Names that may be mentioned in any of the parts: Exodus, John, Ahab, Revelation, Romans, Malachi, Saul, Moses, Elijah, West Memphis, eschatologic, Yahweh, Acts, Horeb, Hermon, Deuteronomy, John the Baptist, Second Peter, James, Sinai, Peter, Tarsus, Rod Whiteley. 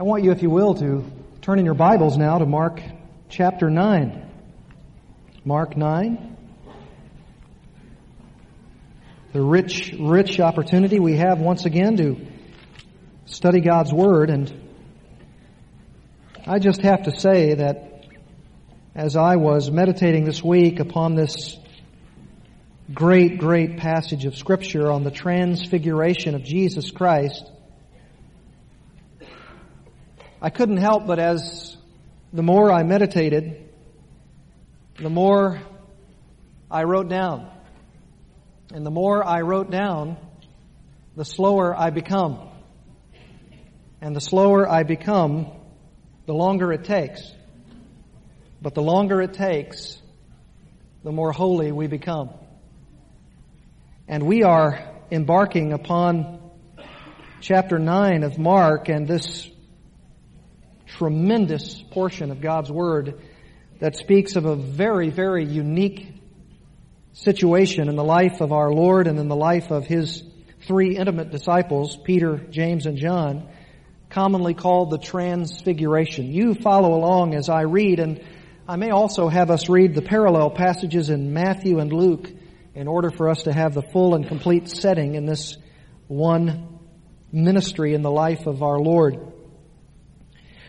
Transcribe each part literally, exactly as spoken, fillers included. I want you, if you will, to turn in your Bibles now to Mark chapter nine. Mark nine. The rich, rich opportunity we have once again to study God's Word. And I just have to say that as I was meditating this week upon this great, great passage of Scripture on the Transfiguration of Jesus Christ, I couldn't help but as the more I meditated, the more I wrote down. And the more I wrote down, the slower I become. And the slower I become, the longer it takes. But the longer it takes, the more holy we become. And we are embarking upon chapter nine of Mark and this tremendous portion of God's Word that speaks of a very, very unique situation in the life of our Lord and in the life of His three intimate disciples, Peter, James, and John, commonly called the Transfiguration. You follow along as I read, and I may also have us read the parallel passages in Matthew and Luke in order for us to have the full and complete setting in this one ministry in the life of our Lord.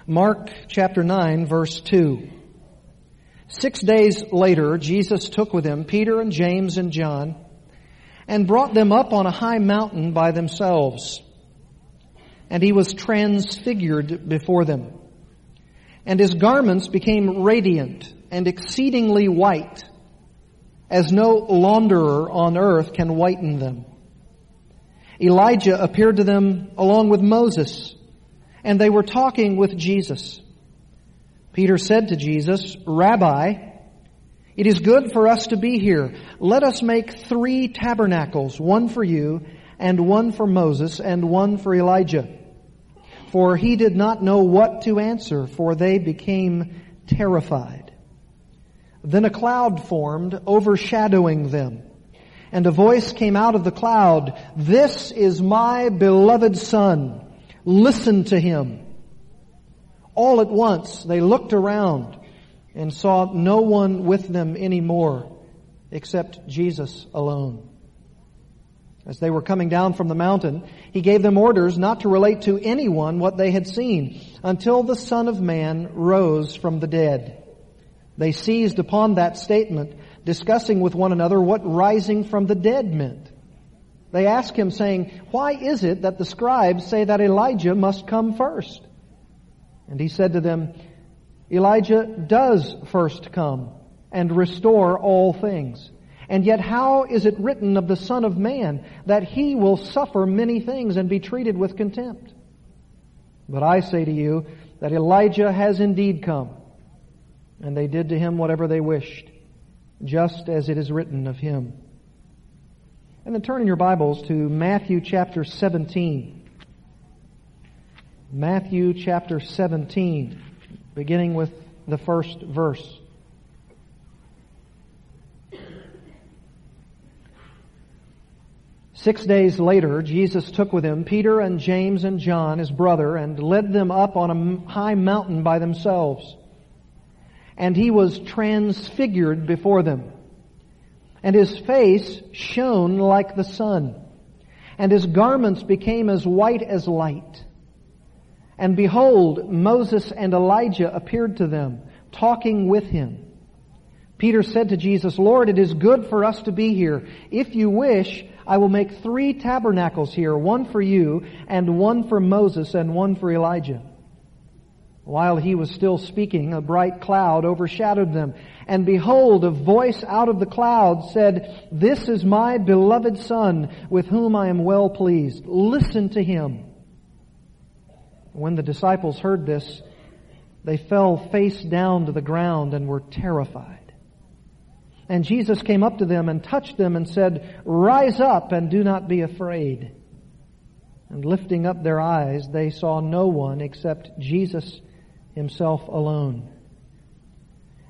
Mark chapter nine, verse two. Six days later, Jesus took with him Peter and James and John and brought them up on a high mountain by themselves. And he was transfigured before them. And his garments became radiant and exceedingly white, as no launderer on earth can whiten them. Elijah appeared to them along with Moses, and they were talking with Jesus. Peter said to Jesus, "Rabbi, it is good for us to be here. Let us make three tabernacles, one for you, and one for Moses, and one for Elijah." For he did not know what to answer, for they became terrified. Then a cloud formed, overshadowing them. And a voice came out of the cloud, "This is my beloved Son. Listen to him." All at once they looked around and saw no one with them anymore except Jesus alone. As they were coming down from the mountain, he gave them orders not to relate to anyone what they had seen until the Son of Man rose from the dead. They seized upon that statement, discussing with one another what rising from the dead meant. They ask him, saying, "Why is it that the scribes say that Elijah must come first?" And he said to them, "Elijah does first come and restore all things. And yet how is it written of the Son of Man that he will suffer many things and be treated with contempt? But I say to you that Elijah has indeed come." And they did to him whatever they wished, just as it is written of him. And then turn in your Bibles to Matthew chapter seventeen. Matthew chapter seventeen, beginning with the first verse. Six days later, Jesus took with him Peter and James and John, his brother, and led them up on a high mountain by themselves. And he was transfigured before them. And his face shone like the sun, and his garments became as white as light. And behold, Moses and Elijah appeared to them, talking with him. Peter said to Jesus, "Lord, it is good for us to be here. If you wish, I will make three tabernacles here, one for you, and one for Moses, and one for Elijah." While he was still speaking, a bright cloud overshadowed them. And behold, a voice out of the cloud said, "This is my beloved Son, with whom I am well pleased. Listen to him." When the disciples heard this, they fell face down to the ground and were terrified. And Jesus came up to them and touched them and said, "Rise up and do not be afraid." And lifting up their eyes, they saw no one except Jesus himself alone.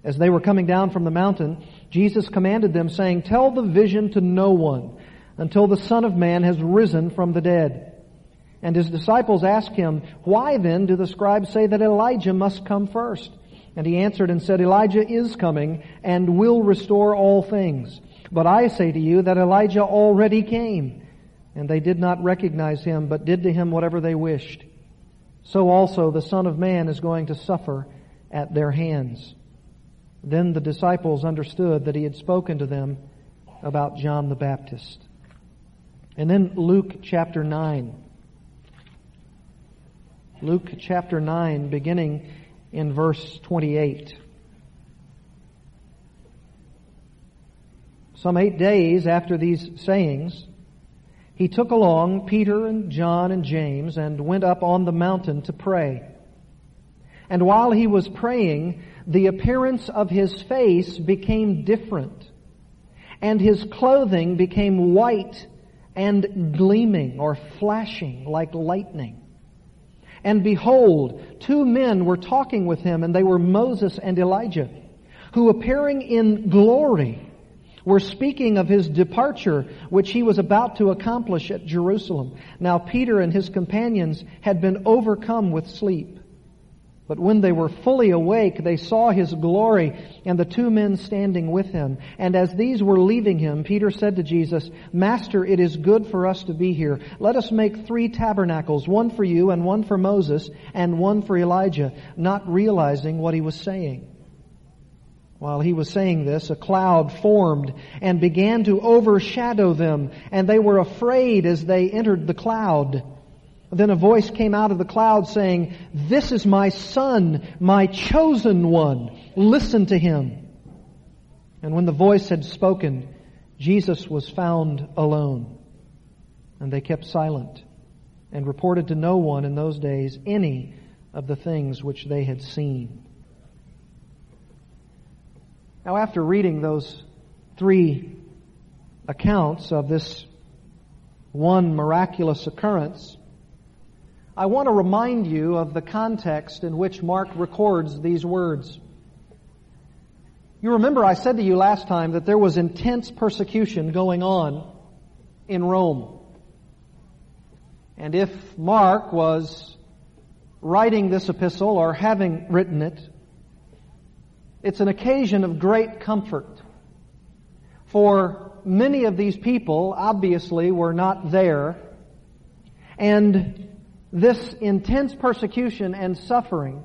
As they were coming down from the mountain, Jesus commanded them, saying, "Tell the vision to no one until the Son of Man has risen from the dead. And his disciples asked him, "Why then do the scribes say that Elijah must come first?" And he answered and said, "Elijah is coming and will restore all things. But I say to you that Elijah already came." And they did not recognize him, but did to him whatever they wished. So also the Son of Man is going to suffer at their hands. Then the disciples understood that he had spoken to them about John the Baptist. And then Luke chapter nine. Luke chapter nine, beginning in verse twenty-eight. Some eight days after these sayings, he took along Peter and John and James and went up on the mountain to pray. And while he was praying, the appearance of his face became different, and his clothing became white and gleaming or flashing like lightning. And behold, two men were talking with him, and they were Moses and Elijah, who appearing in glory were speaking of his departure, which he was about to accomplish at Jerusalem. Now Peter and his companions had been overcome with sleep. But when they were fully awake, they saw his glory and the two men standing with him. And as these were leaving him, Peter said to Jesus, "Master, it is good for us to be here. Let us make three tabernacles, one for you and one for Moses and one for Elijah," not realizing what he was saying. While he was saying this, a cloud formed and began to overshadow them, and they were afraid as they entered the cloud. Then a voice came out of the cloud saying, "This is my son, my chosen one. Listen to him." And when the voice had spoken, Jesus was found alone. And they kept silent and reported to no one in those days any of the things which they had seen. Now, after reading those three accounts of this one miraculous occurrence, I want to remind you of the context in which Mark records these words. You remember I said to you last time that there was intense persecution going on in Rome. And if Mark was writing this epistle or having written it, it's an occasion of great comfort. For many of these people obviously were not there, and this intense persecution and suffering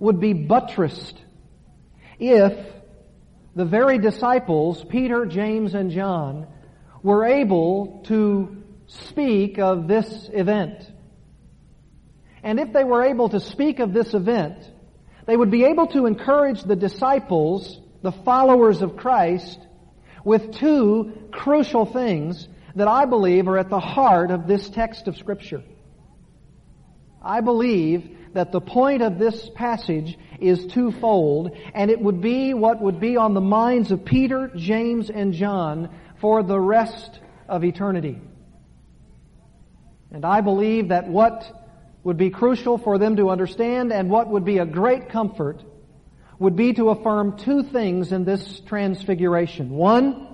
would be buttressed if the very disciples, Peter, James, and John, were able to speak of this event. And if they were able to speak of this event, they would be able to encourage the disciples, the followers of Christ, with two crucial things that I believe are at the heart of this text of Scripture. I believe that the point of this passage is twofold, and it would be what would be on the minds of Peter, James, and John for the rest of eternity. And I believe that what would be crucial for them to understand and what would be a great comfort would be to affirm two things in this transfiguration. One,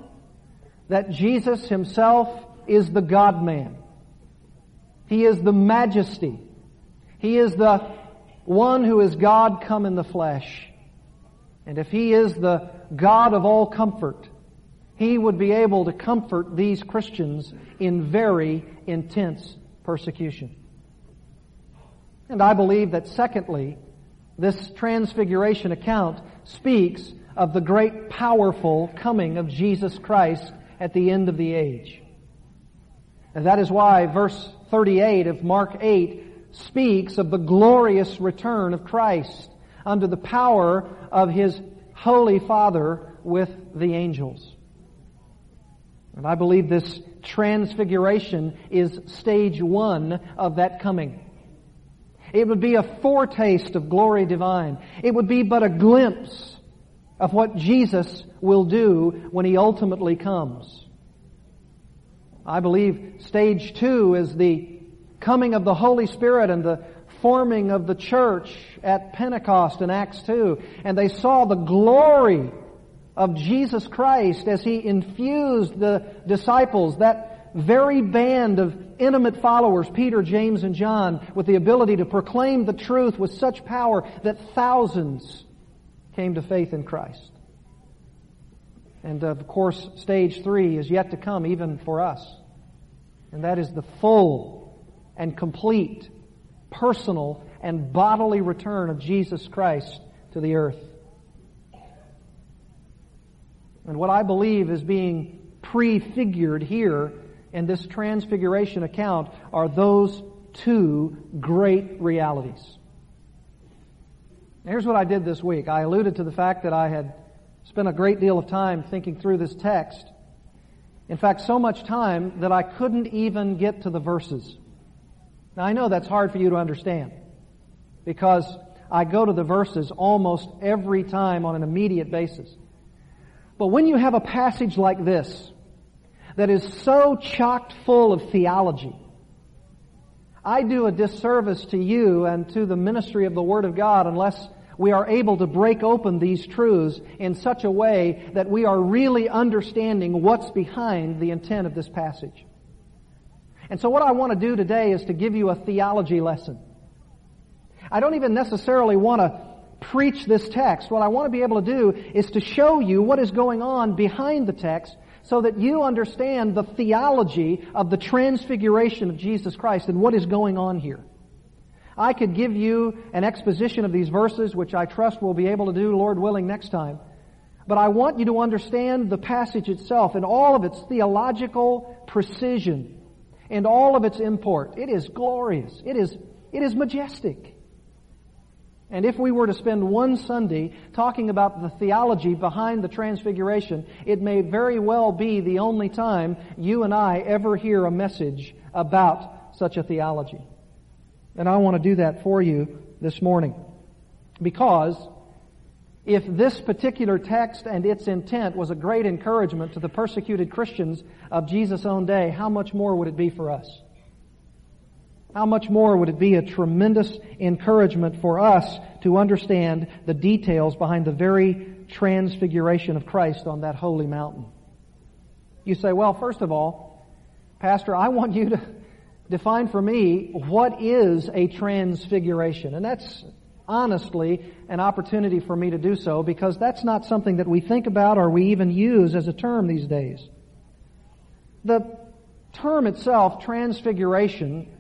that Jesus himself is the God-man. He is the majesty. He is the one who is God come in the flesh. And if He is the God of all comfort, He would be able to comfort these Christians in very intense persecution. And I believe that secondly, this transfiguration account speaks of the great powerful coming of Jesus Christ at the end of the age. And that is why verse thirty-eight of Mark eight speaks of the glorious return of Christ under the power of His Holy Father with the angels. And I believe this transfiguration is stage one of that coming. It would be a foretaste of glory divine. It would be but a glimpse of what Jesus will do when He ultimately comes. I believe stage two is the coming of the Holy Spirit and the forming of the church at Pentecost in Acts two. And they saw the glory of Jesus Christ as He infused the disciples, that very band of intimate followers, Peter, James, and John, with the ability to proclaim the truth with such power that thousands came to faith in Christ. And of course, stage three is yet to come, even for us. And that is the full and complete personal and bodily return of Jesus Christ to the earth. And what I believe is being prefigured here in this transfiguration account are those two great realities. Here's what I did this week. I alluded to the fact that I had spent a great deal of time thinking through this text. In fact, so much time that I couldn't even get to the verses. Now, I know that's hard for you to understand, because I go to the verses almost every time on an immediate basis. But when you have a passage like this that is so chock full of theology, I do a disservice to you and to the ministry of the Word of God unless we are able to break open these truths in such a way that we are really understanding what's behind the intent of this passage. And so what I want to do today is to give you a theology lesson. I don't even necessarily want to preach this text. What I want to be able to do is to show you what is going on behind the text so that you understand the theology of the transfiguration of Jesus Christ and what is going on here. I could give you an exposition of these verses, which I trust we'll be able to do, Lord willing, next time. But I want you to understand the passage itself in all of its theological precision and all of its import. It is glorious. It is, it is majestic. And if we were to spend one Sunday talking about the theology behind the Transfiguration, it may very well be the only time you and I ever hear a message about such a theology. And I want to do that for you this morning. Because if this particular text and its intent was a great encouragement to the persecuted Christians of Jesus' own day, how much more would it be for us? How much more would it be a tremendous encouragement for us to understand the details behind the very transfiguration of Christ on that holy mountain? You say, well, first of all, Pastor, I want you to define for me, what is a transfiguration? And that's honestly an opportunity for me to do so, because that's not something that we think about or we even use as a term these days. The term itself, transfiguration,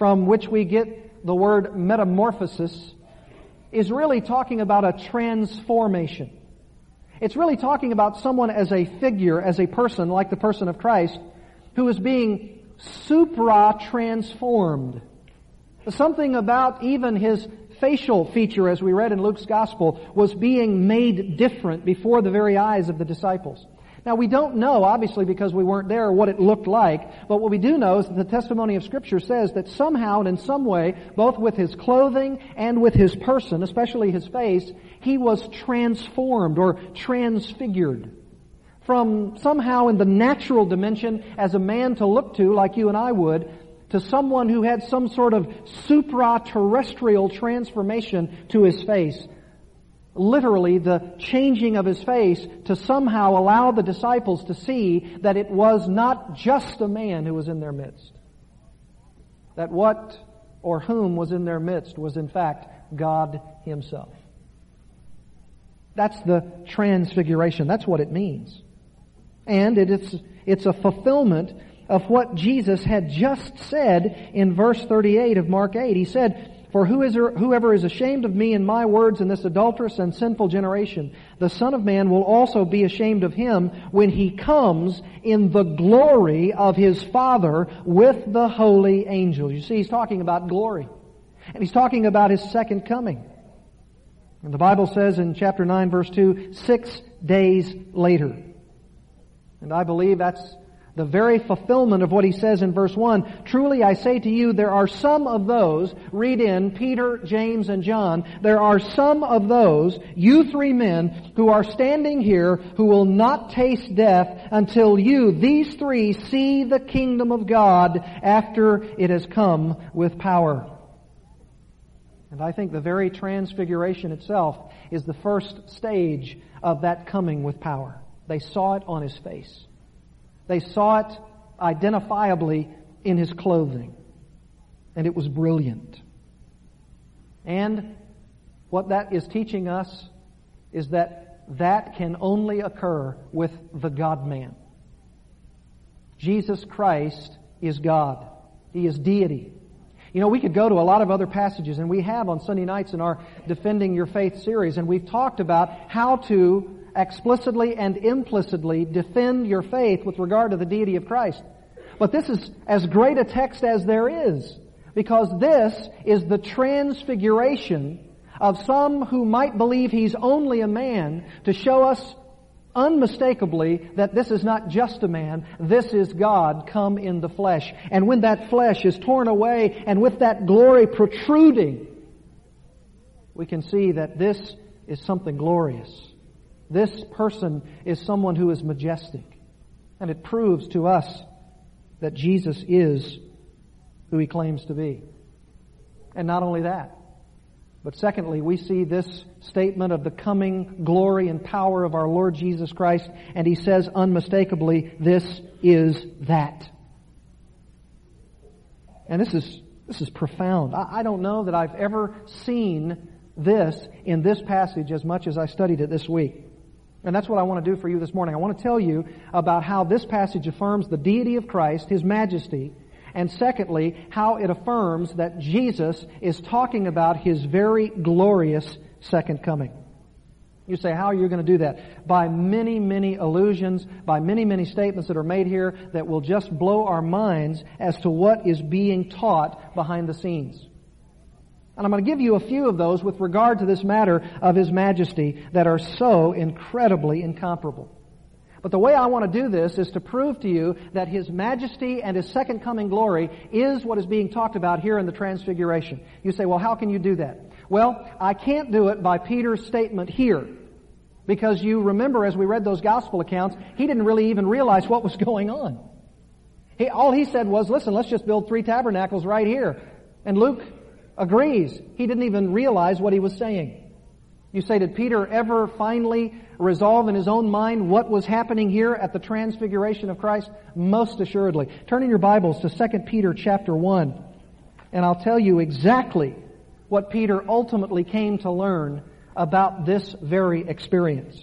from which we get the word metamorphosis, is really talking about a transformation. It's really talking about someone as a figure, as a person, like the person of Christ, who is being supra-transformed. Something about even his facial feature, as we read in Luke's Gospel, was being made different before the very eyes of the disciples. Now, we don't know, obviously, because we weren't there, what it looked like, but what we do know is that the testimony of Scripture says that somehow and in some way, both with his clothing and with his person, especially his face, he was transformed or transfigured. From somehow in the natural dimension as a man to look to, like you and I would, to someone who had some sort of supra-terrestrial transformation to his face. Literally, the changing of his face to somehow allow the disciples to see that it was not just a man who was in their midst. That what or whom was in their midst was in fact God Himself. That's the transfiguration. That's what it means. And it is, it's a fulfillment of what Jesus had just said in verse thirty-eight of Mark eight. He said, "For whoever is ashamed of me and my words in this adulterous and sinful generation, the Son of Man will also be ashamed of him when he comes in the glory of his Father with the holy angels." You see, he's talking about glory. And he's talking about his second coming. And the Bible says in chapter nine, verse two, six days later. And I believe that's the very fulfillment of what he says in verse one. "Truly I say to you, there are some of those," read in Peter, James, and John, "there are some of those, you three men, who are standing here, who will not taste death until you, these three, see the kingdom of God after it has come with power." And I think the very transfiguration itself is the first stage of that coming with power. They saw it on his face. They saw it identifiably in his clothing. And it was brilliant. And what that is teaching us is that that can only occur with the God-man. Jesus Christ is God. He is deity. You know, we could go to a lot of other passages, and we have on Sunday nights in our Defending Your Faith series, and we've talked about how to explicitly and implicitly defend your faith with regard to the deity of Christ. But this is as great a text as there is, because this is the transfiguration of some who might believe he's only a man to show us unmistakably that this is not just a man, this is God come in the flesh. And when that flesh is torn away and with that glory protruding, we can see that this is something glorious. This person is someone who is majestic. And it proves to us that Jesus is who he claims to be. And not only that, but secondly, we see this statement of the coming glory and power of our Lord Jesus Christ, and he says unmistakably, this is that. And this is this is profound. I, I don't know that I've ever seen this in this passage as much as I studied it this week. And that's what I want to do for you this morning. I want to tell you about how this passage affirms the deity of Christ, his majesty, and secondly, how it affirms that Jesus is talking about his very glorious second coming. You say, how are you going to do that? By many, many allusions, by many, many statements that are made here that will just blow our minds as to what is being taught behind the scenes. And I'm going to give you a few of those with regard to this matter of his majesty that are so incredibly incomparable. But the way I want to do this is to prove to you that his majesty and his second coming glory is what is being talked about here in the Transfiguration. You say, well, how can you do that? Well, I can't do it by Peter's statement here, because you remember as we read those gospel accounts, he didn't really even realize what was going on. He, all he said was, listen, let's just build three tabernacles right here. And Luke agrees. He didn't even realize what he was saying. You say, did Peter ever finally resolve in his own mind what was happening here at the transfiguration of Christ? Most assuredly. Turn in your Bibles to Second Peter chapter one, and I'll tell you exactly what Peter ultimately came to learn about this very experience.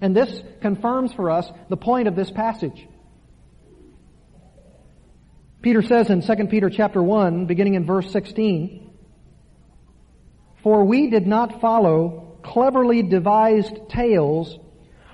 And this confirms for us the point of this passage. Peter says in Second Peter chapter one, beginning in verse sixteen, for we did not follow cleverly devised tales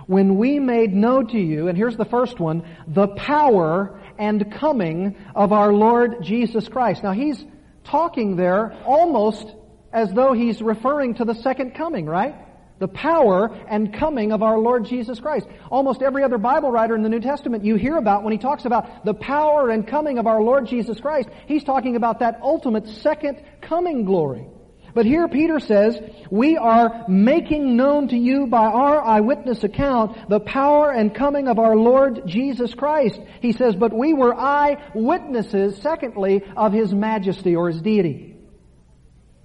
when we made known to you, and here's the first one, the power and coming of our Lord Jesus Christ. Now he's talking there almost as though he's referring to the second coming, right? The power and coming of our Lord Jesus Christ. Almost every other Bible writer in the New Testament you hear about, when he talks about the power and coming of our Lord Jesus Christ, he's talking about that ultimate second coming glory. But here Peter says, we are making known to you by our eyewitness account the power and coming of our Lord Jesus Christ. He says, but we were eyewitnesses, secondly, of his majesty or his deity.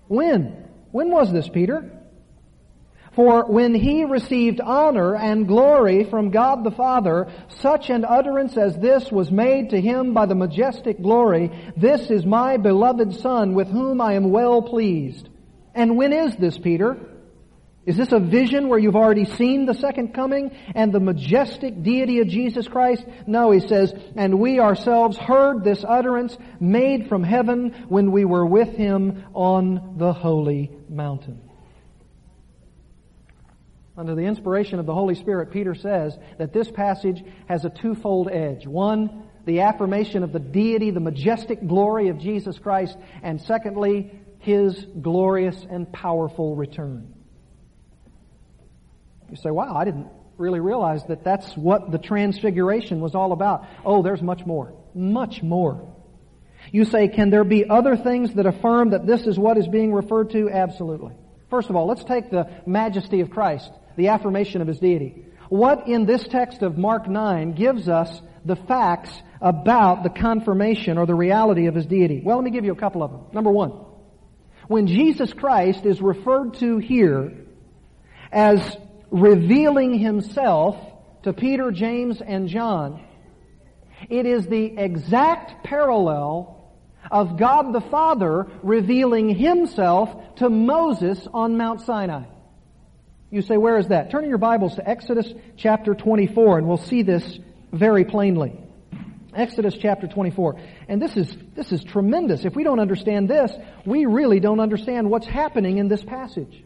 When? When was this, Peter? For when he received honor and glory from God the Father, such an utterance as this was made to him by the majestic glory, this is my beloved Son with whom I am well pleased. And when is this, Peter? Is this a vision where you've already seen the second coming and the majestic deity of Jesus Christ? No, he says, and we ourselves heard this utterance made from heaven when we were with him on the holy mountain. Under the inspiration of the Holy Spirit, Peter says that this passage has a twofold edge. One, the affirmation of the deity, the majestic glory of Jesus Christ, and secondly, his glorious and powerful return. You say, wow, I didn't really realize that that's what the transfiguration was all about. Oh, there's much more, much more. You say, can there be other things that affirm that this is what is being referred to? Absolutely. First of all, let's take the majesty of Christ, the affirmation of his deity. What in this text of Mark nine gives us the facts about the confirmation or the reality of his deity? Well, let me give you a couple of them. Number one, when Jesus Christ is referred to here as revealing himself to Peter, James, and John, It is the exact parallel of God the Father revealing Himself to Moses on Mount Sinai. You say, where is that? Turn in your Bibles to Exodus chapter twenty-four, and we'll see this very plainly. Exodus chapter twenty-four. And this is, this is tremendous. If we don't understand this, we really don't understand what's happening in this passage.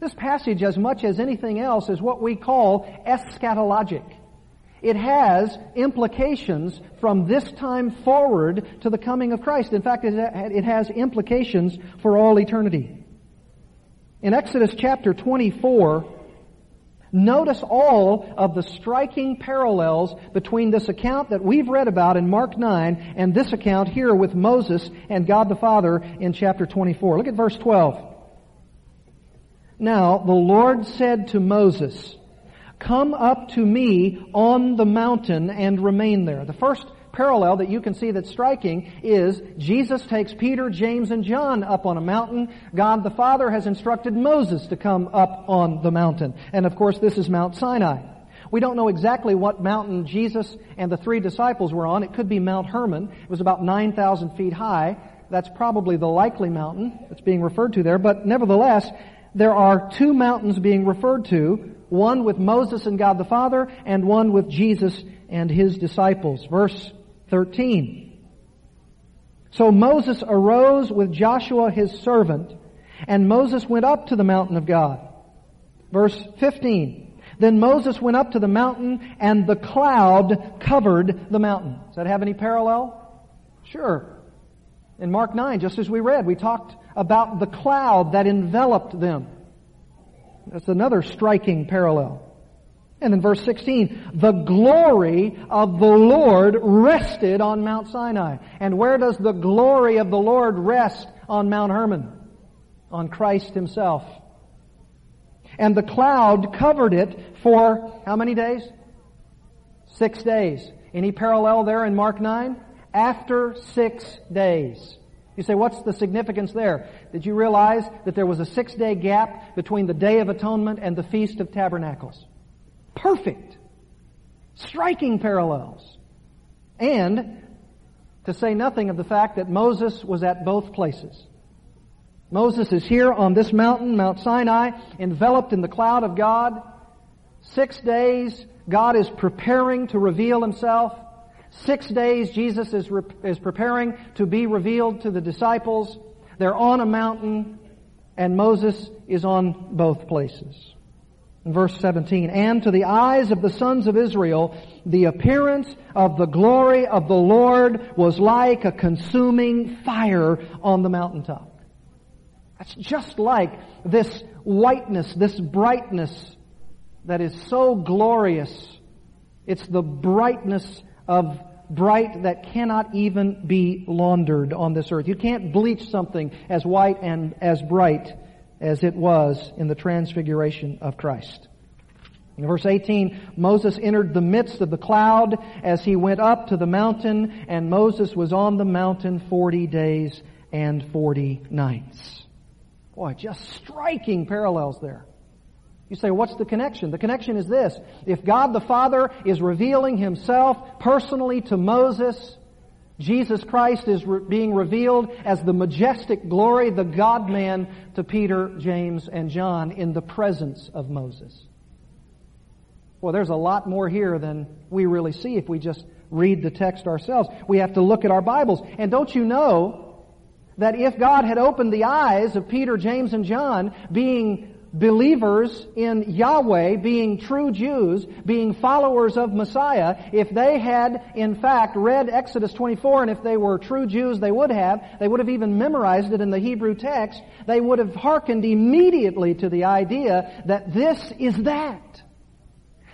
This passage, as much as anything else, is what we call eschatologic. It has implications from this time forward to the coming of Christ. In fact, it has implications for all eternity. In Exodus chapter twenty-four, notice all of the striking parallels between this account that we've read about in Mark nine and this account here with Moses and God the Father in chapter twenty-four. Look at verse twelve. Now the Lord said to Moses, "Come up to me on the mountain and remain there." The first parallel that you can see that's striking is Jesus takes Peter, James, and John up on a mountain. God the Father has instructed Moses to come up on the mountain. And of course, this is Mount Sinai. We don't know exactly what mountain Jesus and the three disciples were on. It could be Mount Hermon. It was about nine thousand feet high. That's probably the likely mountain that's being referred to there. But nevertheless, there are two mountains being referred to. One with Moses and God the Father, and one with Jesus and His disciples. Verse thirteen. So Moses arose with Joshua his servant, and Moses went up to the mountain of God. Verse fifteen. Then Moses went up to the mountain, and the cloud covered the mountain. Does that have any parallel? Sure. In Mark nine, just as we read, we talked about the cloud that enveloped them. That's another striking parallel. And in verse sixteen, the glory of the Lord rested on Mount Sinai. And where does the glory of the Lord rest on Mount Hermon? On Christ Himself. And the cloud covered it for how many days? Six days. Any parallel there in Mark nine? After six days. You say, what's the significance there? Did you realize that there was a six-day gap between the Day of Atonement and the Feast of Tabernacles? Perfect. Striking parallels. And to say nothing of the fact that Moses was at both places. Moses is here on this mountain, Mount Sinai, enveloped in the cloud of God. Six days, God is preparing to reveal Himself. Six days Jesus is re- is preparing to be revealed to the disciples. They're on a mountain, and Moses is on both places. In verse seventeen, and to the eyes of the sons of Israel, the appearance of the glory of the Lord was like a consuming fire on the mountaintop. That's just like this whiteness, this brightness that is so glorious. It's the brightness of bright that cannot even be laundered on this earth. You can't bleach something as white and as bright as it was in the Transfiguration of Christ. In verse eighteen, Moses entered the midst of the cloud as he went up to the mountain, and Moses was on the mountain forty days and forty nights. Boy, just striking parallels there. You say, what's the connection? The connection is this. If God the Father is revealing Himself personally to Moses, Jesus Christ is re- being revealed as the majestic glory, the God-man, to Peter, James, and John in the presence of Moses. Well, there's a lot more here than we really see if we just read the text ourselves. We have to look at our Bibles. And don't you know that if God had opened the eyes of Peter, James, and John, being believers in Yahweh, being true Jews, being followers of Messiah, if they had, in fact, read Exodus twenty-four, and if they were true Jews, they would have, they would have even memorized it in the Hebrew text, they would have hearkened immediately to the idea that this is that.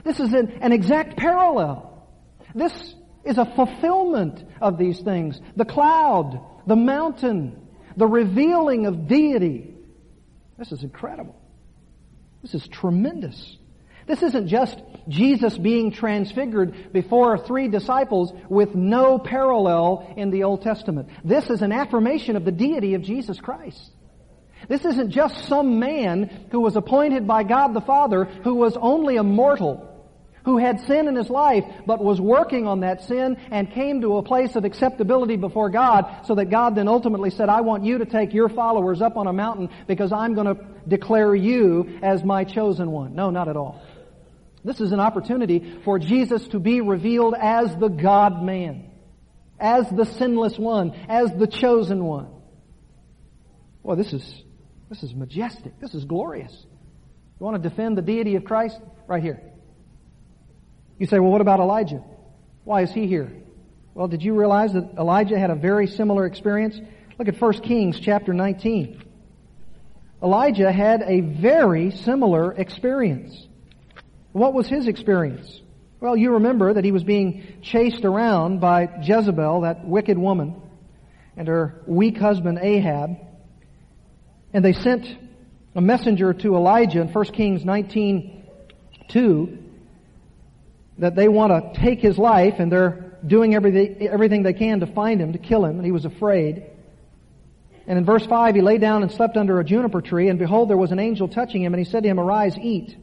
This is an, an exact parallel. This is a fulfillment of these things. The cloud, the mountain, the revealing of deity. This is incredible. This is tremendous. This isn't just Jesus being transfigured before three disciples with no parallel in the Old Testament. This is an affirmation of the deity of Jesus Christ. This isn't just some man who was appointed by God the Father, who was only a mortal, who had sin in his life but was working on that sin and came to a place of acceptability before God, so that God then ultimately said, I want you to take your followers up on a mountain because I'm going to declare you as my chosen one. No, not at all. This is an opportunity for Jesus to be revealed as the God-man, as the sinless one, as the chosen one. Well, this is this is majestic. This is glorious. You want to defend the deity of Christ? Right here. You say, well, what about Elijah? Why is he here? Well, did you realize that Elijah had a very similar experience? Look at First Kings chapter nineteen. Elijah had a very similar experience. What was his experience? Well, you remember that he was being chased around by Jezebel, that wicked woman, and her weak husband Ahab. And they sent a messenger to Elijah in First Kings nineteen two that they want to take his life, and they're doing everything, everything they can to find him, to kill him, and he was afraid. And in verse five, he lay down and slept under a juniper tree, and behold, there was an angel touching him, and he said to him, Arise, eat.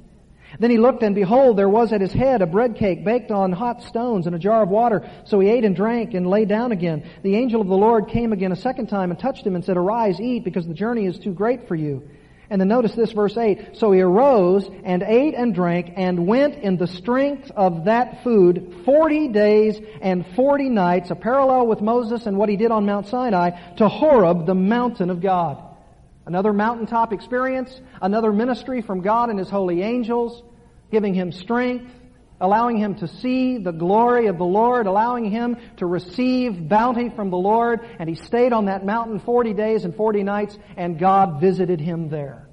Then he looked, and behold, there was at his head a bread cake baked on hot stones and a jar of water. So he ate and drank and lay down again. The angel of the Lord came again a second time and touched him and said, Arise, eat, because the journey is too great for you. And then notice this, verse eight. So he arose and ate and drank and went in the strength of that food forty days and forty nights, a parallel with Moses and what he did on Mount Sinai, to Horeb, the mountain of God. Another mountaintop experience, another ministry from God and His holy angels, giving him strength, allowing him to see the glory of the Lord, allowing him to receive bounty from the Lord. And he stayed on that mountain forty days and forty nights, and God visited him there.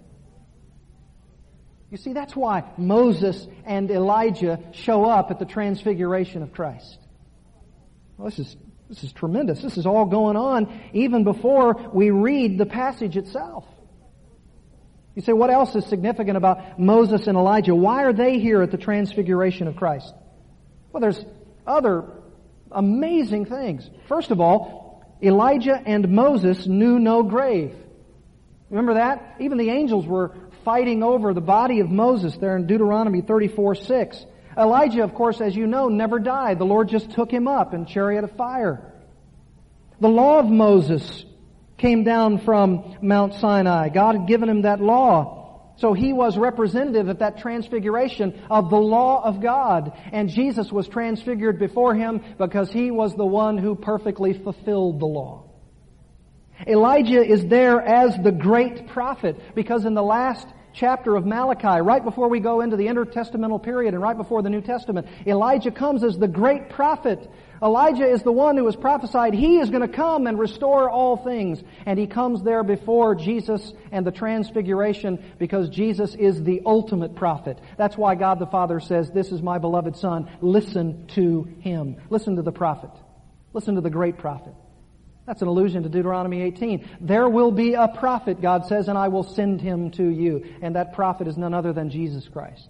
You see, that's why Moses and Elijah show up at the transfiguration of Christ. Well, this is This is tremendous. This is all going on even before we read the passage itself. You say, what else is significant about Moses and Elijah? Why are they here at the transfiguration of Christ? Well, there's other amazing things. First of all, Elijah and Moses knew no grave. Remember that? Even the angels were fighting over the body of Moses there in Deuteronomy thirty-four six. Elijah, of course, as you know, never died. The Lord just took him up in a chariot of fire. The law of Moses came down from Mount Sinai. God had given him that law. So he was representative at that transfiguration of the law of God. And Jesus was transfigured before him because he was the one who perfectly fulfilled the law. Elijah is there as the great prophet because in the last chapter of Malachi, right before we go into the intertestamental period and right before the New Testament, Elijah comes as the great prophet. Elijah is the one who was prophesied. He is going to come and restore all things. And he comes there before Jesus and the transfiguration because Jesus is the ultimate prophet. That's why God the Father says, this is my beloved Son. Listen to him. Listen to the prophet. Listen to the great prophet. That's an allusion to Deuteronomy eighteen. There will be a prophet, God says, and I will send him to you. And that prophet is none other than Jesus Christ.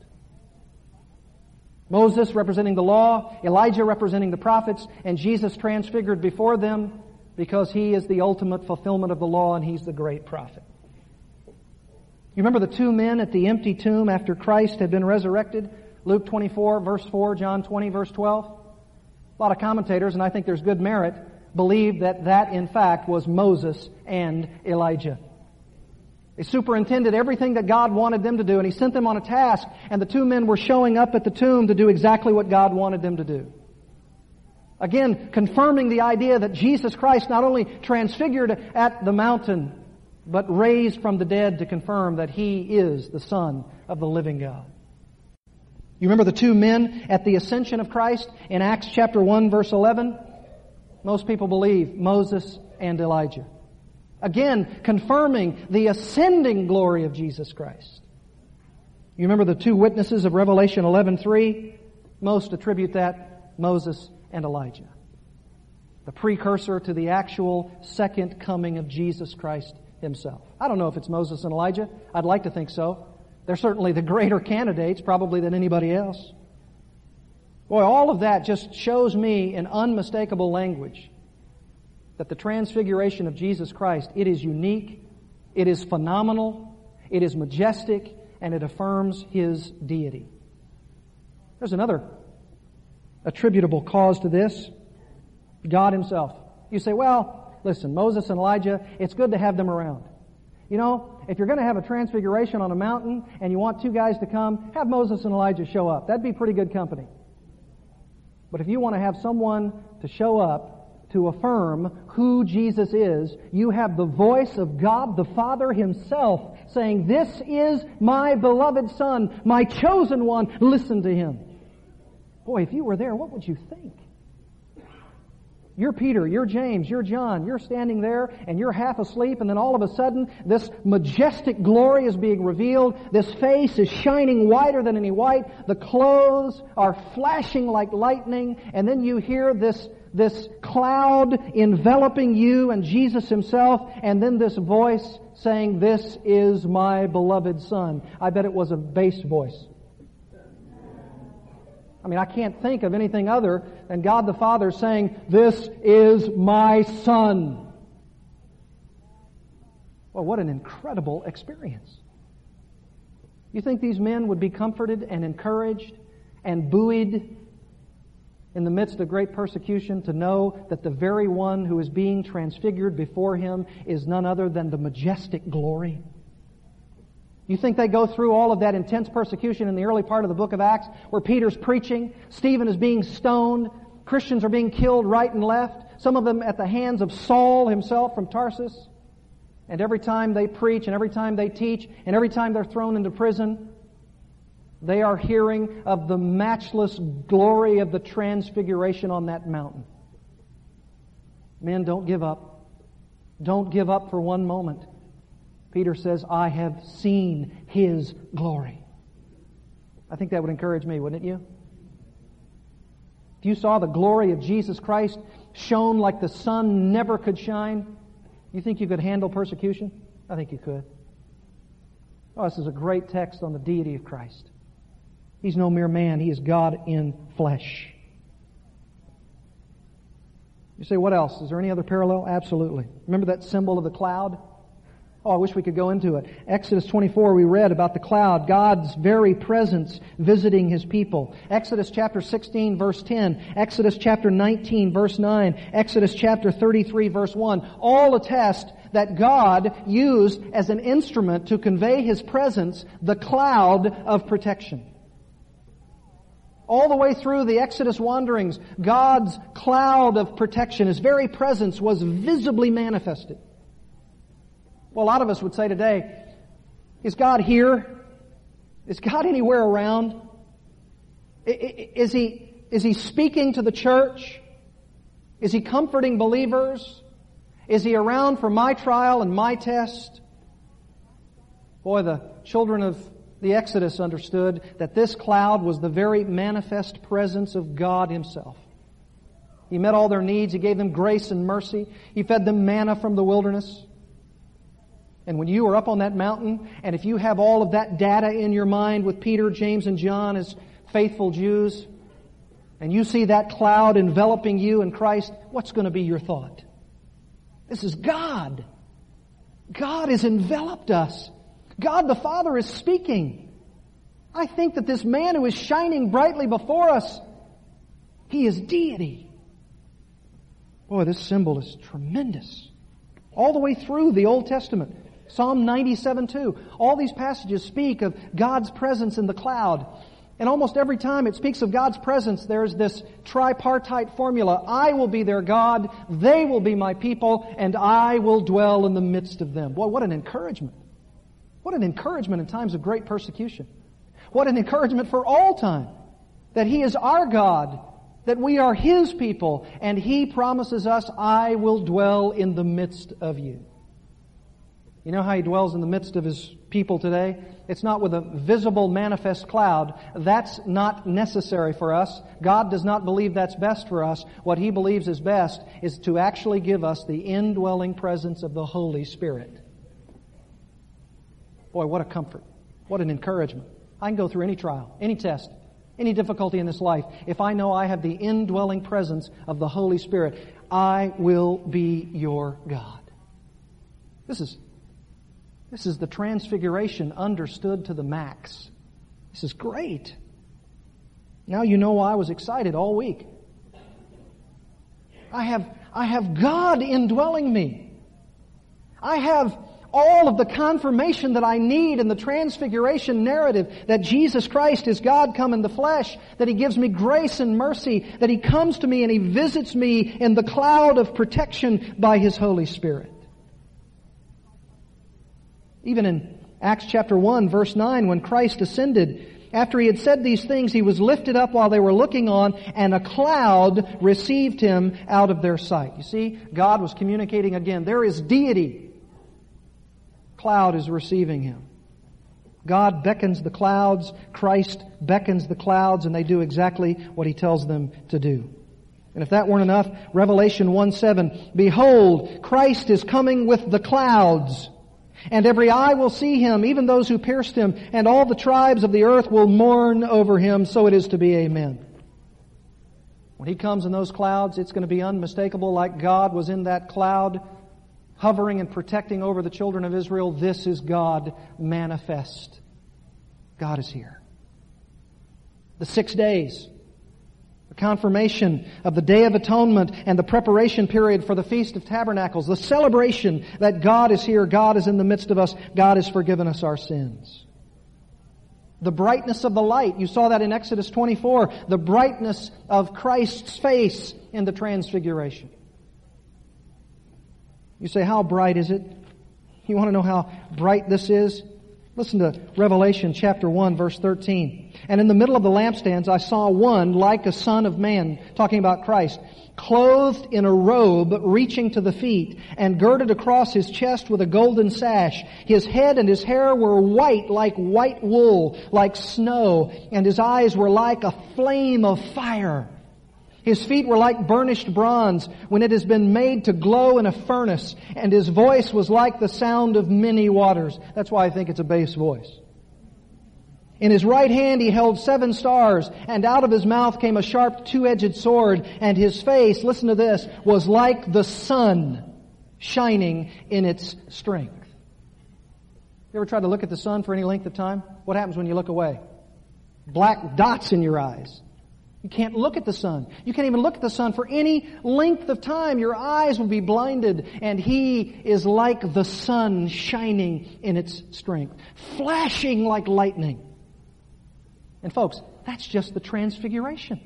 Moses representing the law, Elijah representing the prophets, and Jesus transfigured before them because he is the ultimate fulfillment of the law and he's the great prophet. You remember the two men at the empty tomb after Christ had been resurrected? Luke twenty-four, verse four, John twenty, verse twelve. A lot of commentators, and I think there's good merit, believed that that, in fact, was Moses and Elijah. They superintended everything that God wanted them to do, and He sent them on a task, and the two men were showing up at the tomb to do exactly what God wanted them to do. Again, confirming the idea that Jesus Christ not only transfigured at the mountain, but raised from the dead to confirm that He is the Son of the living God. You remember the two men at the ascension of Christ in Acts chapter one, verse eleven? Most people believe Moses and Elijah. Again, confirming the ascending glory of Jesus Christ. You remember the two witnesses of Revelation eleven three? Most attribute that Moses and Elijah. The precursor to the actual second coming of Jesus Christ Himself. I don't know if it's Moses and Elijah. I'd like to think so. They're certainly the greater candidates, probably, than anybody else. Boy, all of that just shows me in unmistakable language that the transfiguration of Jesus Christ, it is unique, it is phenomenal, it is majestic, and it affirms His deity. There's another attributable cause to this. God himself. You say, well, listen, Moses and Elijah, it's good to have them around. You know, if you're going to have a transfiguration on a mountain and you want two guys to come, have Moses and Elijah show up. That'd be pretty good company. But if you want to have someone to show up to affirm who Jesus is, you have the voice of God the Father himself saying, this is my beloved Son, my chosen one, listen to him. Boy, if you were there, what would you think? You're Peter, you're James, you're John, you're standing there and you're half asleep, and then all of a sudden this majestic glory is being revealed. This face is shining whiter than any white. The clothes are flashing like lightning, and then you hear this, this cloud enveloping you and Jesus himself, and then this voice saying, this is my beloved Son. I bet it was a bass voice. I mean, I can't think of anything other than God the Father saying, this is my Son. Well, what an incredible experience. You think these men would be comforted and encouraged and buoyed in the midst of great persecution to know that the very one who is being transfigured before him is none other than the majestic glory? You think they go through all of that intense persecution in the early part of the book of Acts where Peter's preaching, Stephen is being stoned, Christians are being killed right and left, some of them at the hands of Saul himself from Tarsus. And every time they preach and every time they teach and every time they're thrown into prison, they are hearing of the matchless glory of the transfiguration on that mountain. Men, don't give up. Don't give up for one moment. Peter says, I have seen his glory. I think that would encourage me, wouldn't it, you? If you saw the glory of Jesus Christ shone like the sun never could shine, you think you could handle persecution? I think you could. Oh, this is a great text on the deity of Christ. He's no mere man. He is God in flesh. You say, what else? Is there any other parallel? Absolutely. Remember that symbol of the cloud? Oh, I wish we could go into it. Exodus twenty-four, we read about the cloud, God's very presence visiting his people. Exodus chapter sixteen, verse ten. Exodus chapter nineteen, verse nine. Exodus chapter thirty-three, verse one. All attest that God used as an instrument to convey his presence the cloud of protection. All the way through the Exodus wanderings, God's cloud of protection, his very presence was visibly manifested. Well, a lot of us would say today, is God here? Is God anywhere around? Is He, is He speaking to the church? Is He comforting believers? Is He around for my trial and my test? Boy, the children of the Exodus understood that this cloud was the very manifest presence of God himself. He met all their needs. He gave them grace and mercy. He fed them manna from the wilderness. And when you are up on that mountain, and if you have all of that data in your mind with Peter, James, and John as faithful Jews, and you see that cloud enveloping you in Christ, what's going to be your thought? This is God. God has enveloped us. God the Father is speaking. I think that this man who is shining brightly before us, he is deity. Boy, this symbol is tremendous. All the way through the Old Testament. Psalm ninety-seven two. All these passages speak of God's presence in the cloud. And almost every time it speaks of God's presence, there's this tripartite formula. I will be their God, they will be my people, and I will dwell in the midst of them. Boy, what an encouragement. What an encouragement in times of great persecution. What an encouragement for all time. That He is our God, that we are His people, and He promises us, I will dwell in the midst of you. You know how He dwells in the midst of His people today? It's not with a visible, manifest cloud. That's not necessary for us. God does not believe that's best for us. What He believes is best is to actually give us the indwelling presence of the Holy Spirit. Boy, what a comfort. What an encouragement. I can go through any trial, any test, any difficulty in this life. If I know I have the indwelling presence of the Holy Spirit, I will be your God. This is... This is the transfiguration understood to the max. This is great. Now you know why I was excited all week. I have, I have God indwelling me. I have all of the confirmation that I need in the transfiguration narrative that Jesus Christ is God come in the flesh, that He gives me grace and mercy, that He comes to me and He visits me in the cloud of protection by His Holy Spirit. Even in Acts chapter one, verse nine, when Christ ascended, after He had said these things, He was lifted up while they were looking on, and a cloud received Him out of their sight. You see, God was communicating again. There is deity. Cloud is receiving Him. God beckons the clouds, Christ beckons the clouds, and they do exactly what He tells them to do. And if that weren't enough, Revelation one seven, behold, Christ is coming with the clouds, and every eye will see Him, even those who pierced Him, and all the tribes of the earth will mourn over Him, so it is to be. Amen. When He comes in those clouds, it's going to be unmistakable, like God was in that cloud, hovering and protecting over the children of Israel. This is God manifest. God is here. The six days, the confirmation of the Day of Atonement and the preparation period for the Feast of Tabernacles, the celebration that God is here, God is in the midst of us, God has forgiven us our sins. The brightness of the light, you saw that in Exodus twenty-four, the brightness of Christ's face in the Transfiguration. You say, how bright is it? You want to know how bright this is? Listen to Revelation chapter one, verse thirteen. And in the middle of the lampstands I saw one like a son of man, talking about Christ, clothed in a robe reaching to the feet, and girded across his chest with a golden sash. His head and his hair were white like white wool, like snow, and his eyes were like a flame of fire. His feet were like burnished bronze when it has been made to glow in a furnace, and His voice was like the sound of many waters. That's why I think it's a bass voice. In His right hand He held seven stars, and out of His mouth came a sharp two-edged sword, and His face, listen to this, was like the sun shining in its strength. You ever tried to look at the sun for any length of time? What happens when you look away? Black dots in your eyes. You can't look at the sun. You can't even look at the sun for any length of time. Your eyes will be blinded, and He is like the sun shining in its strength, flashing like lightning. And folks, that's just the Transfiguration.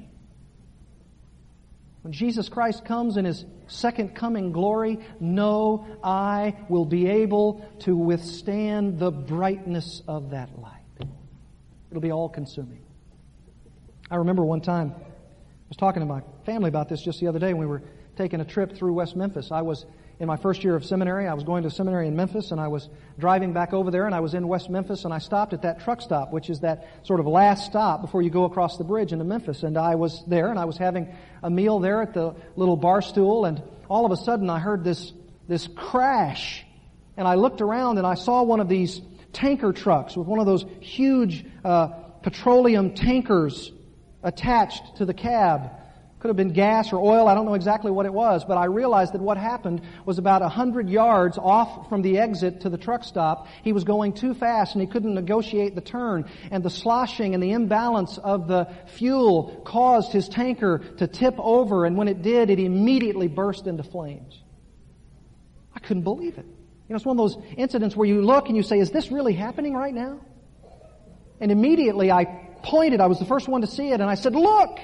When Jesus Christ comes in His second coming glory, no eye will be able to withstand the brightness of that light. It'll be all-consuming. I remember one time, I was talking to my family about this just the other day when we were taking a trip through West Memphis. I was in my first year of seminary. I was going to seminary in Memphis, and I was driving back over there, and I was in West Memphis, and I stopped at that truck stop, which is that sort of last stop before you go across the bridge into Memphis. And I was there, and I was having a meal there at the little bar stool, and all of a sudden I heard this this crash, and I looked around, and I saw one of these tanker trucks with one of those huge uh, petroleum tankers attached to the cab. Could have been gas or oil. I don't know exactly what it was, but I realized that what happened was about a hundred yards off from the exit to the truck stop. He was going too fast, and he couldn't negotiate the turn, and the sloshing and the imbalance of the fuel caused his tanker to tip over, and when it did, it immediately burst into flames. I couldn't believe it. You know, it's one of those incidents where you look and you say, is this really happening right now? And immediately I pointed, I was the first one to see it, and I said, look!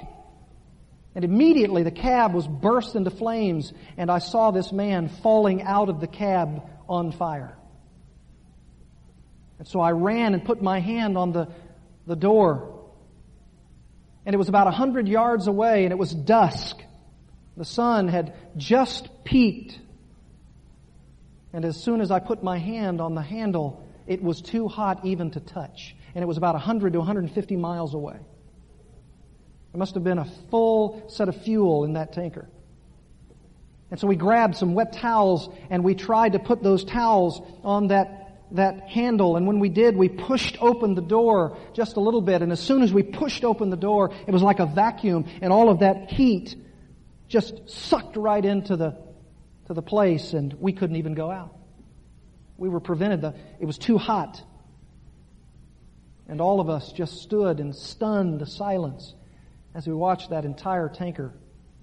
And immediately the cab was burst into flames, and I saw this man falling out of the cab on fire. And so I ran and put my hand on the, the door, and it was about a hundred yards away, and it was dusk. The sun had just peaked, and as soon as I put my hand on the handle, it was too hot even to touch. And it was about one hundred to one hundred fifty miles away. There must have been a full set of fuel in that tanker. And so we grabbed some wet towels, and we tried to put those towels on that that handle. And when we did, we pushed open the door just a little bit. And as soon as we pushed open the door, it was like a vacuum, and all of that heat just sucked right into the to the place, and we couldn't even go out. We were prevented. The, it was too hot. And all of us just stood in stunned silence as we watched that entire tanker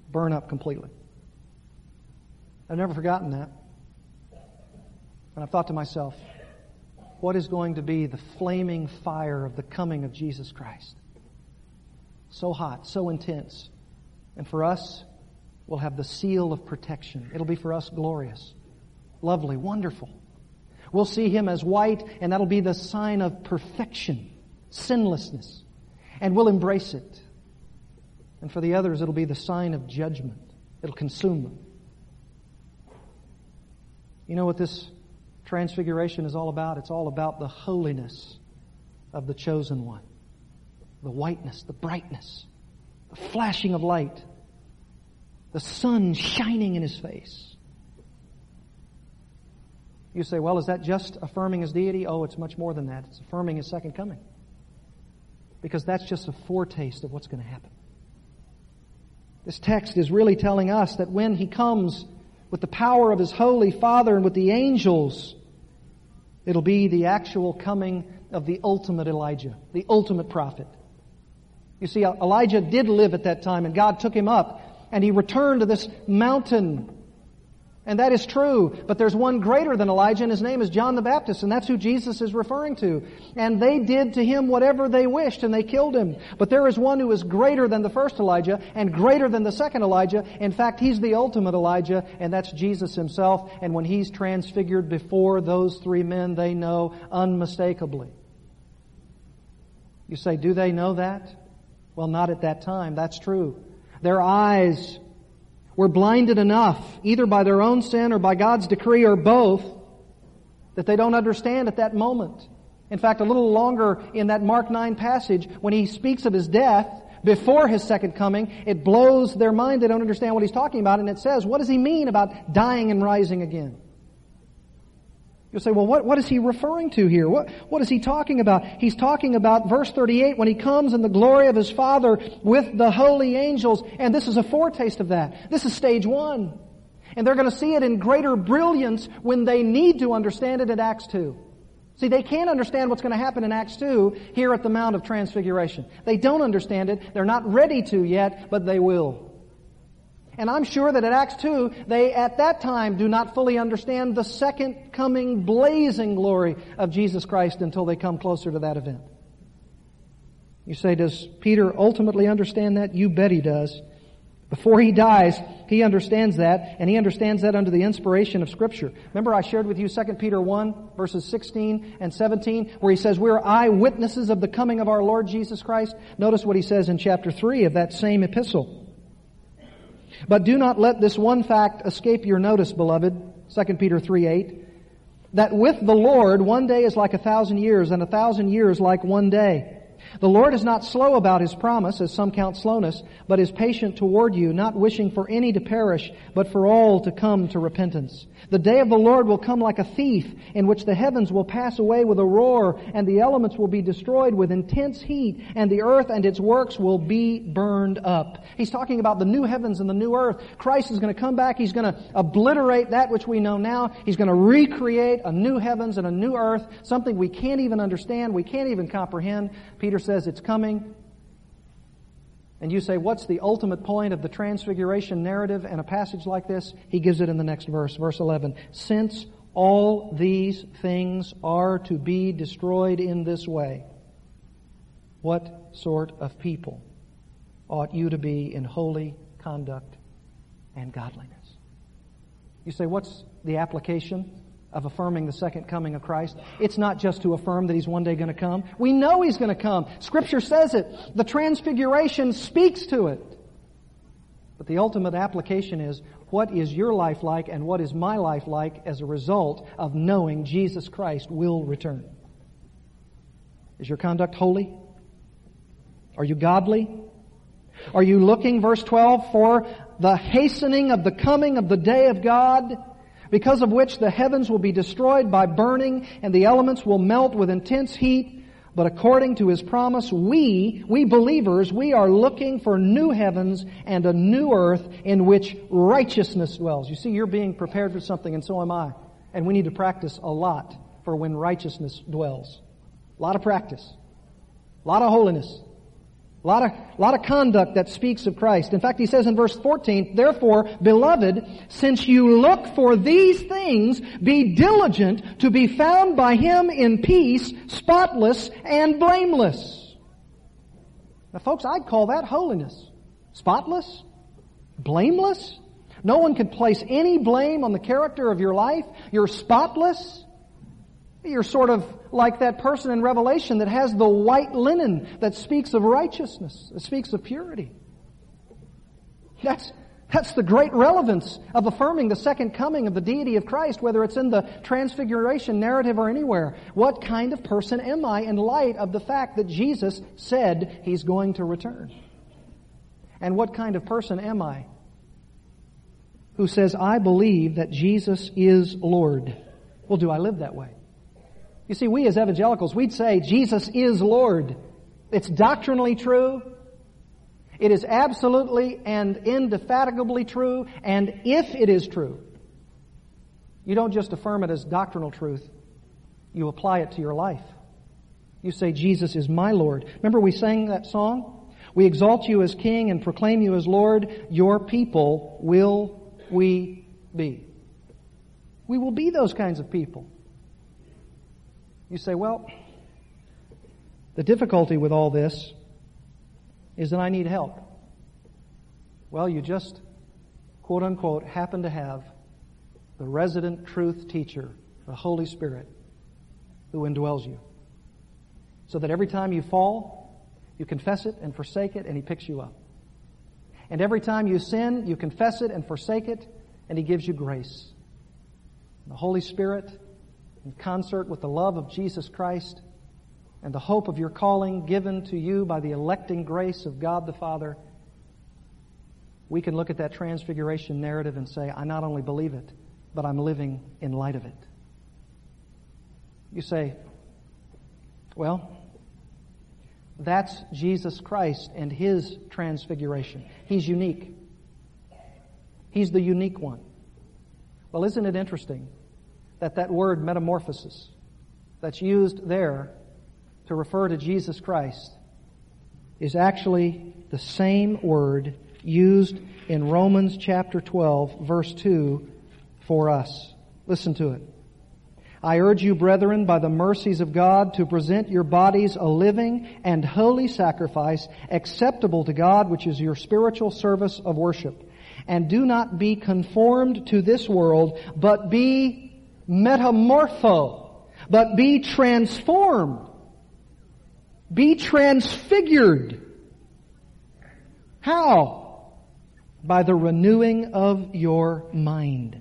burn up completely. I've never forgotten that. And I've thought to myself, what is going to be the flaming fire of the coming of Jesus Christ? So hot, so intense. And for us, we'll have the seal of protection. It'll be for us glorious, lovely, wonderful. We'll see Him as white, and that'll be the sign of perfection, sinlessness. And we'll embrace it. And for the others, it'll be the sign of judgment. It'll consume them. You know what this Transfiguration is all about? It's all about the holiness of the chosen one. The whiteness, the brightness, the flashing of light, the sun shining in His face. You say, well, is that just affirming His deity? Oh, it's much more than that. It's affirming His second coming. Because that's just a foretaste of what's going to happen. This text is really telling us that when He comes with the power of His Holy Father and with the angels, it'll be the actual coming of the ultimate Elijah, the ultimate prophet. You see, Elijah did live at that time, and God took him up, and he returned to this mountain. And that is true, but there's one greater than Elijah, and his name is John the Baptist, and that's who Jesus is referring to. And they did to him whatever they wished, and they killed him. But there is one who is greater than the first Elijah, and greater than the second Elijah. In fact, he's the ultimate Elijah, and that's Jesus Himself. And when He's transfigured before those three men, they know unmistakably. You say, do they know that? Well, not at that time. That's true. Their eyes were blinded enough, either by their own sin or by God's decree or both, that they don't understand at that moment. In fact, a little longer in that Mark nine passage, when He speaks of His death before His second coming, it blows their mind. They don't understand what He's talking about. And it says, what does He mean about dying and rising again? You'll say, well, what, what is He referring to here? What, what is He talking about? He's talking about verse thirty-eight, when He comes in the glory of His Father with the holy angels. And this is a foretaste of that. This is stage one. And they're going to see it in greater brilliance when they need to understand it at Acts two. See, they can't understand what's going to happen in Acts two here at the Mount of Transfiguration. They don't understand it. They're not ready to yet, but they will. And I'm sure that at Acts two, they at that time do not fully understand the second coming blazing glory of Jesus Christ until they come closer to that event. You say, does Peter ultimately understand that? You bet he does. Before he dies, he understands that, and he understands that under the inspiration of Scripture. Remember I shared with you Second Peter one, verses sixteen and seventeen, where he says, we are eyewitnesses of the coming of our Lord Jesus Christ. Notice what he says in chapter three of that same epistle. But do not let this one fact escape your notice, beloved, Second Peter three eight, that with the Lord one day is like a thousand years, and a thousand years like one day. The Lord is not slow about His promise, as some count slowness, but is patient toward you, not wishing for any to perish, but for all to come to repentance. The day of the Lord will come like a thief, in which the heavens will pass away with a roar, and the elements will be destroyed with intense heat, and the earth and its works will be burned up. He's talking about the new heavens and the new earth. Christ is going to come back. He's going to obliterate that which we know now. He's going to recreate a new heavens and a new earth, something we can't even understand, we can't even comprehend. Peter says it's coming. And you say, what's the ultimate point of the transfiguration narrative and a passage like this? He gives it in the next verse, verse eleven. Since all these things are to be destroyed in this way, what sort of people ought you to be in holy conduct and godliness? You say, what's the application of affirming the second coming of Christ? It's not just to affirm that He's one day going to come. We know He's going to come. Scripture says it. The Transfiguration speaks to it. But the ultimate application is, what is your life like and what is my life like as a result of knowing Jesus Christ will return? Is your conduct holy? Are you godly? Are you looking, verse twelve, for the hastening of the coming of the day of God, because of which the heavens will be destroyed by burning and the elements will melt with intense heat? But according to His promise, we, we believers, we are looking for new heavens and a new earth in which righteousness dwells. You see, you're being prepared for something, and so am I. And we need to practice a lot for when righteousness dwells. A lot of practice. A lot of holiness. A lot of, a lot of conduct that speaks of Christ. In fact, he says in verse fourteen, "Therefore, beloved, since you look for these things, be diligent to be found by him in peace, spotless and blameless." Now, folks, I'd call that holiness. Spotless? Blameless? No one can place any blame on the character of your life. You're spotless. You're sort of like that person in Revelation that has the white linen that speaks of righteousness, that speaks of purity. That's, that's the great relevance of affirming the second coming of the deity of Christ, whether it's in the Transfiguration narrative or anywhere. What kind of person am I in light of the fact that Jesus said he's going to return? And what kind of person am I who says, I believe that Jesus is Lord? Well, do I live that way? You see, we as evangelicals, we'd say Jesus is Lord. It's doctrinally true. It is absolutely and indefatigably true. And if it is true, you don't just affirm it as doctrinal truth. You apply it to your life. You say, Jesus is my Lord. Remember we sang that song? We exalt you as King and proclaim you as Lord. Your people will we be. We will be those kinds of people. You say, well, the difficulty with all this is that I need help. Well, you just, quote unquote, happen to have the resident truth teacher, the Holy Spirit, who indwells you. So that every time you fall, you confess it and forsake it, and He picks you up. And every time you sin, you confess it and forsake it, and He gives you grace. The Holy Spirit, in concert with the love of Jesus Christ and the hope of your calling given to you by the electing grace of God the Father, we can look at that Transfiguration narrative and say, I not only believe it, but I'm living in light of it. You say, well, that's Jesus Christ and His Transfiguration. He's unique. He's the unique one. Well, isn't it interesting that that word metamorphosis that's used there to refer to Jesus Christ is actually the same word used in Romans chapter twelve, verse two, for us. Listen to it. I urge you, brethren, by the mercies of God, to present your bodies a living and holy sacrifice acceptable to God, which is your spiritual service of worship. And do not be conformed to this world, but be metamorpho, but be transformed, be transfigured. How? By the renewing of your mind,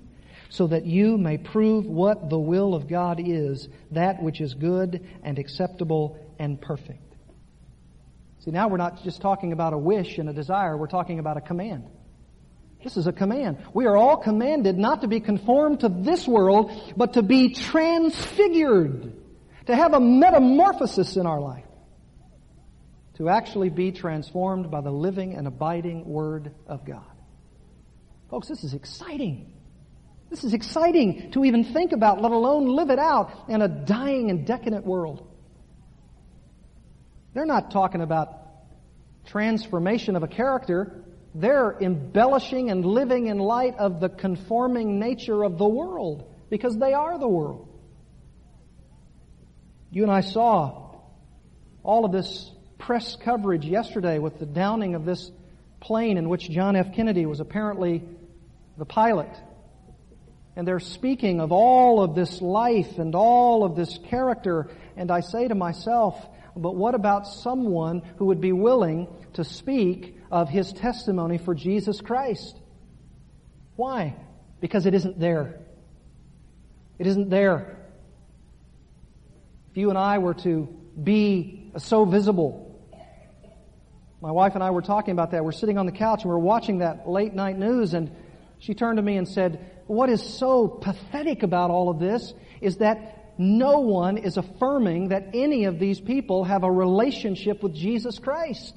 so that you may prove what the will of God is, that which is good and acceptable and perfect. See, now we're not just talking about a wish and a desire, we're talking about a command. This is a command. We are all commanded not to be conformed to this world, but to be transfigured, to have a metamorphosis in our life, to actually be transformed by the living and abiding Word of God. Folks, this is exciting. This is exciting to even think about, let alone live it out in a dying and decadent world. They're not talking about transformation of a character. They're embellishing and living in light of the conforming nature of the world, because they are the world. You and I saw all of this press coverage yesterday with the downing of this plane in which John F. Kennedy was apparently the pilot. And they're speaking of all of this life and all of this character. And I say to myself, but what about someone who would be willing to speak of his testimony for Jesus Christ? Why? Because it isn't there. It isn't there. If you and I were to be so visible, my wife and I were talking about that. We're sitting on the couch and we're watching that late night news, and she turned to me and said, what is so pathetic about all of this is that no one is affirming that any of these people have a relationship with Jesus Christ.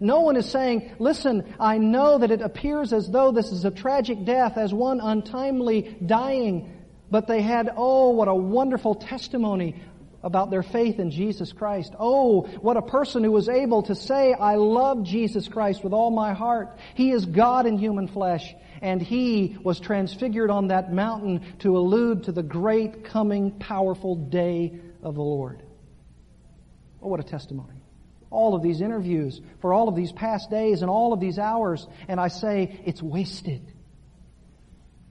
No one is saying, listen, I know that it appears as though this is a tragic death, as one untimely dying, but they had, oh, what a wonderful testimony about their faith in Jesus Christ. Oh, what a person who was able to say, I love Jesus Christ with all my heart. He is God in human flesh, and He was transfigured on that mountain to allude to the great, coming, powerful day of the Lord. Oh, what a testimony. All of these interviews for all of these past days and all of these hours, and I say it's wasted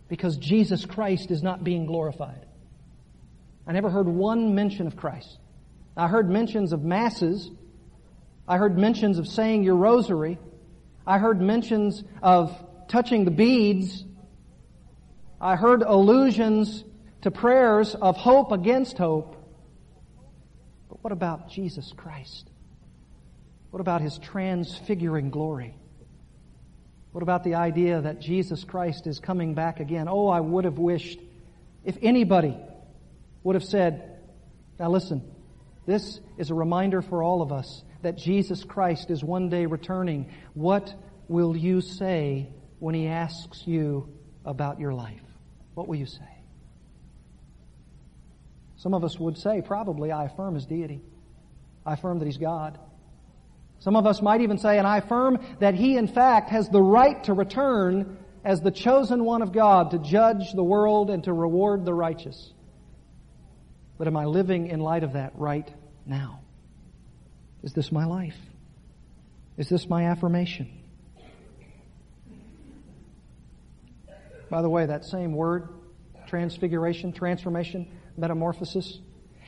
because Jesus Christ is not being glorified. I never heard one mention of Christ. I heard mentions of masses. I heard mentions of saying your rosary. I heard mentions of touching the beads. I heard allusions to prayers of hope against hope. But what about Jesus Christ? What about His transfiguring glory? What about the idea that Jesus Christ is coming back again? Oh, I would have wished if anybody would have said, now listen, this is a reminder for all of us that Jesus Christ is one day returning. What will you say when He asks you about your life? What will you say? Some of us would say, probably, I affirm His deity. I affirm that He's God. Some of us might even say, and I affirm that He, in fact, has the right to return as the chosen one of God to judge the world and to reward the righteous. But am I living in light of that right now? Is this my life? Is this my affirmation? By the way, that same word, transfiguration, transformation, metamorphosis,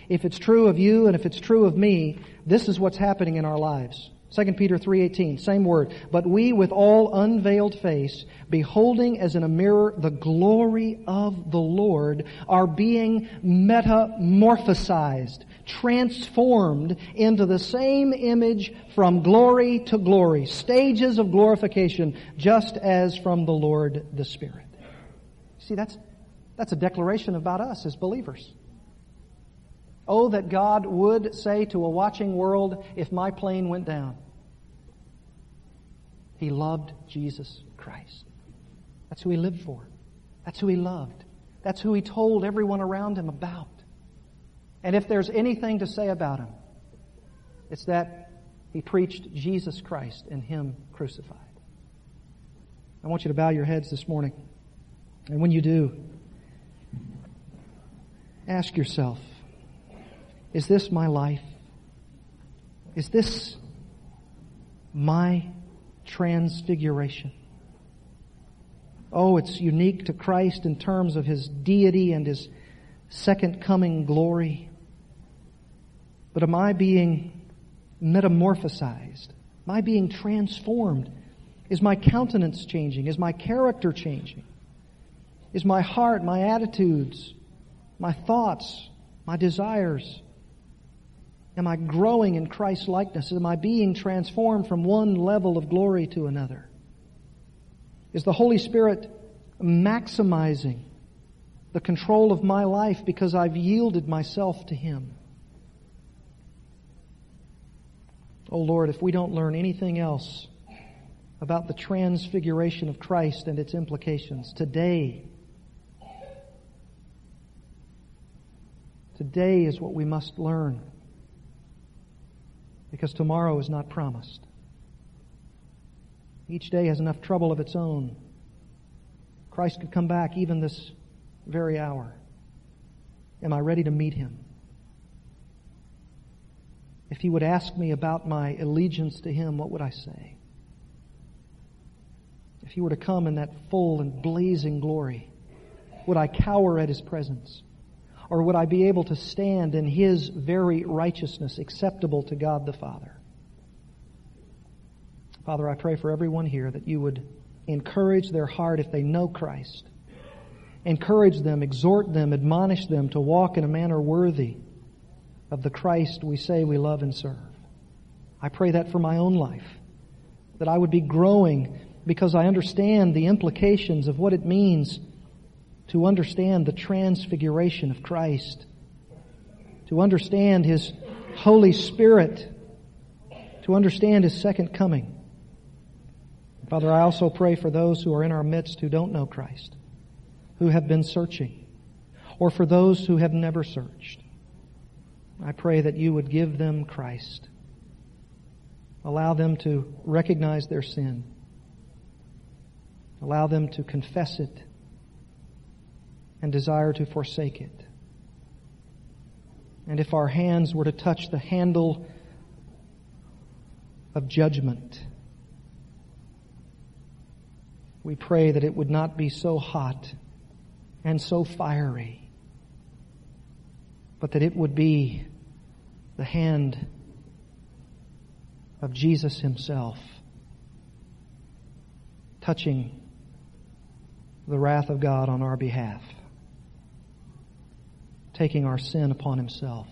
if it's true of you and if it's true of me, this is what's happening in our lives. Second Peter three eighteen, same word. But we with all unveiled face, beholding as in a mirror the glory of the Lord, are being metamorphosized, transformed into the same image from glory to glory, stages of glorification, just as from the Lord the Spirit. See, that's that's a declaration about us as believers. Oh, that God would say to a watching world, if my plane went down, He loved Jesus Christ. That's who He lived for. That's who He loved. That's who He told everyone around Him about. And if there's anything to say about Him, it's that He preached Jesus Christ and Him crucified. I want you to bow your heads this morning. And when you do, ask yourself, is this my life? Is this my transfiguration? Oh, it's unique to Christ in terms of His deity and His second coming glory. But am I being metamorphosized? Am I being transformed? Is my countenance changing? Is my character changing? Is my heart, my attitudes, my thoughts, my desires? Am I growing in Christ's likeness? Am I being transformed from one level of glory to another? Is the Holy Spirit maximizing the control of my life because I've yielded myself to Him? Oh Lord, if we don't learn anything else about the transfiguration of Christ and its implications today, today is what we must learn, because tomorrow is not promised. Each day has enough trouble of its own. Christ could come back even this very hour. Am I ready to meet Him? If He would ask me about my allegiance to Him, what would I say? If He were to come in that full and blazing glory, would I cower at His presence? Or would I be able to stand in His very righteousness, acceptable to God the Father? Father, I pray for everyone here that You would encourage their heart if they know Christ. Encourage them, exhort them, admonish them to walk in a manner worthy of the Christ we say we love and serve. I pray that for my own life, that I would be growing because I understand the implications of what it means to understand the transfiguration of Christ, to understand His Holy Spirit, to understand His second coming. Father, I also pray for those who are in our midst who don't know Christ, who have been searching, or for those who have never searched. I pray that you would give them Christ. Allow them to recognize their sin. Allow them to confess it and desire to forsake it. And if our hands were to touch the handle of judgment, we pray that it would not be so hot and so fiery, but that it would be the hand of Jesus Himself touching the wrath of God on our behalf, taking our sin upon Himself.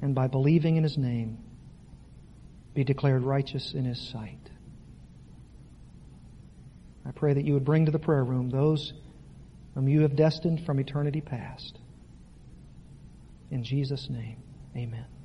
And by believing in His name, be declared righteous in His sight. I pray that you would bring to the prayer room those whom you have destined from eternity past. In Jesus' name, amen.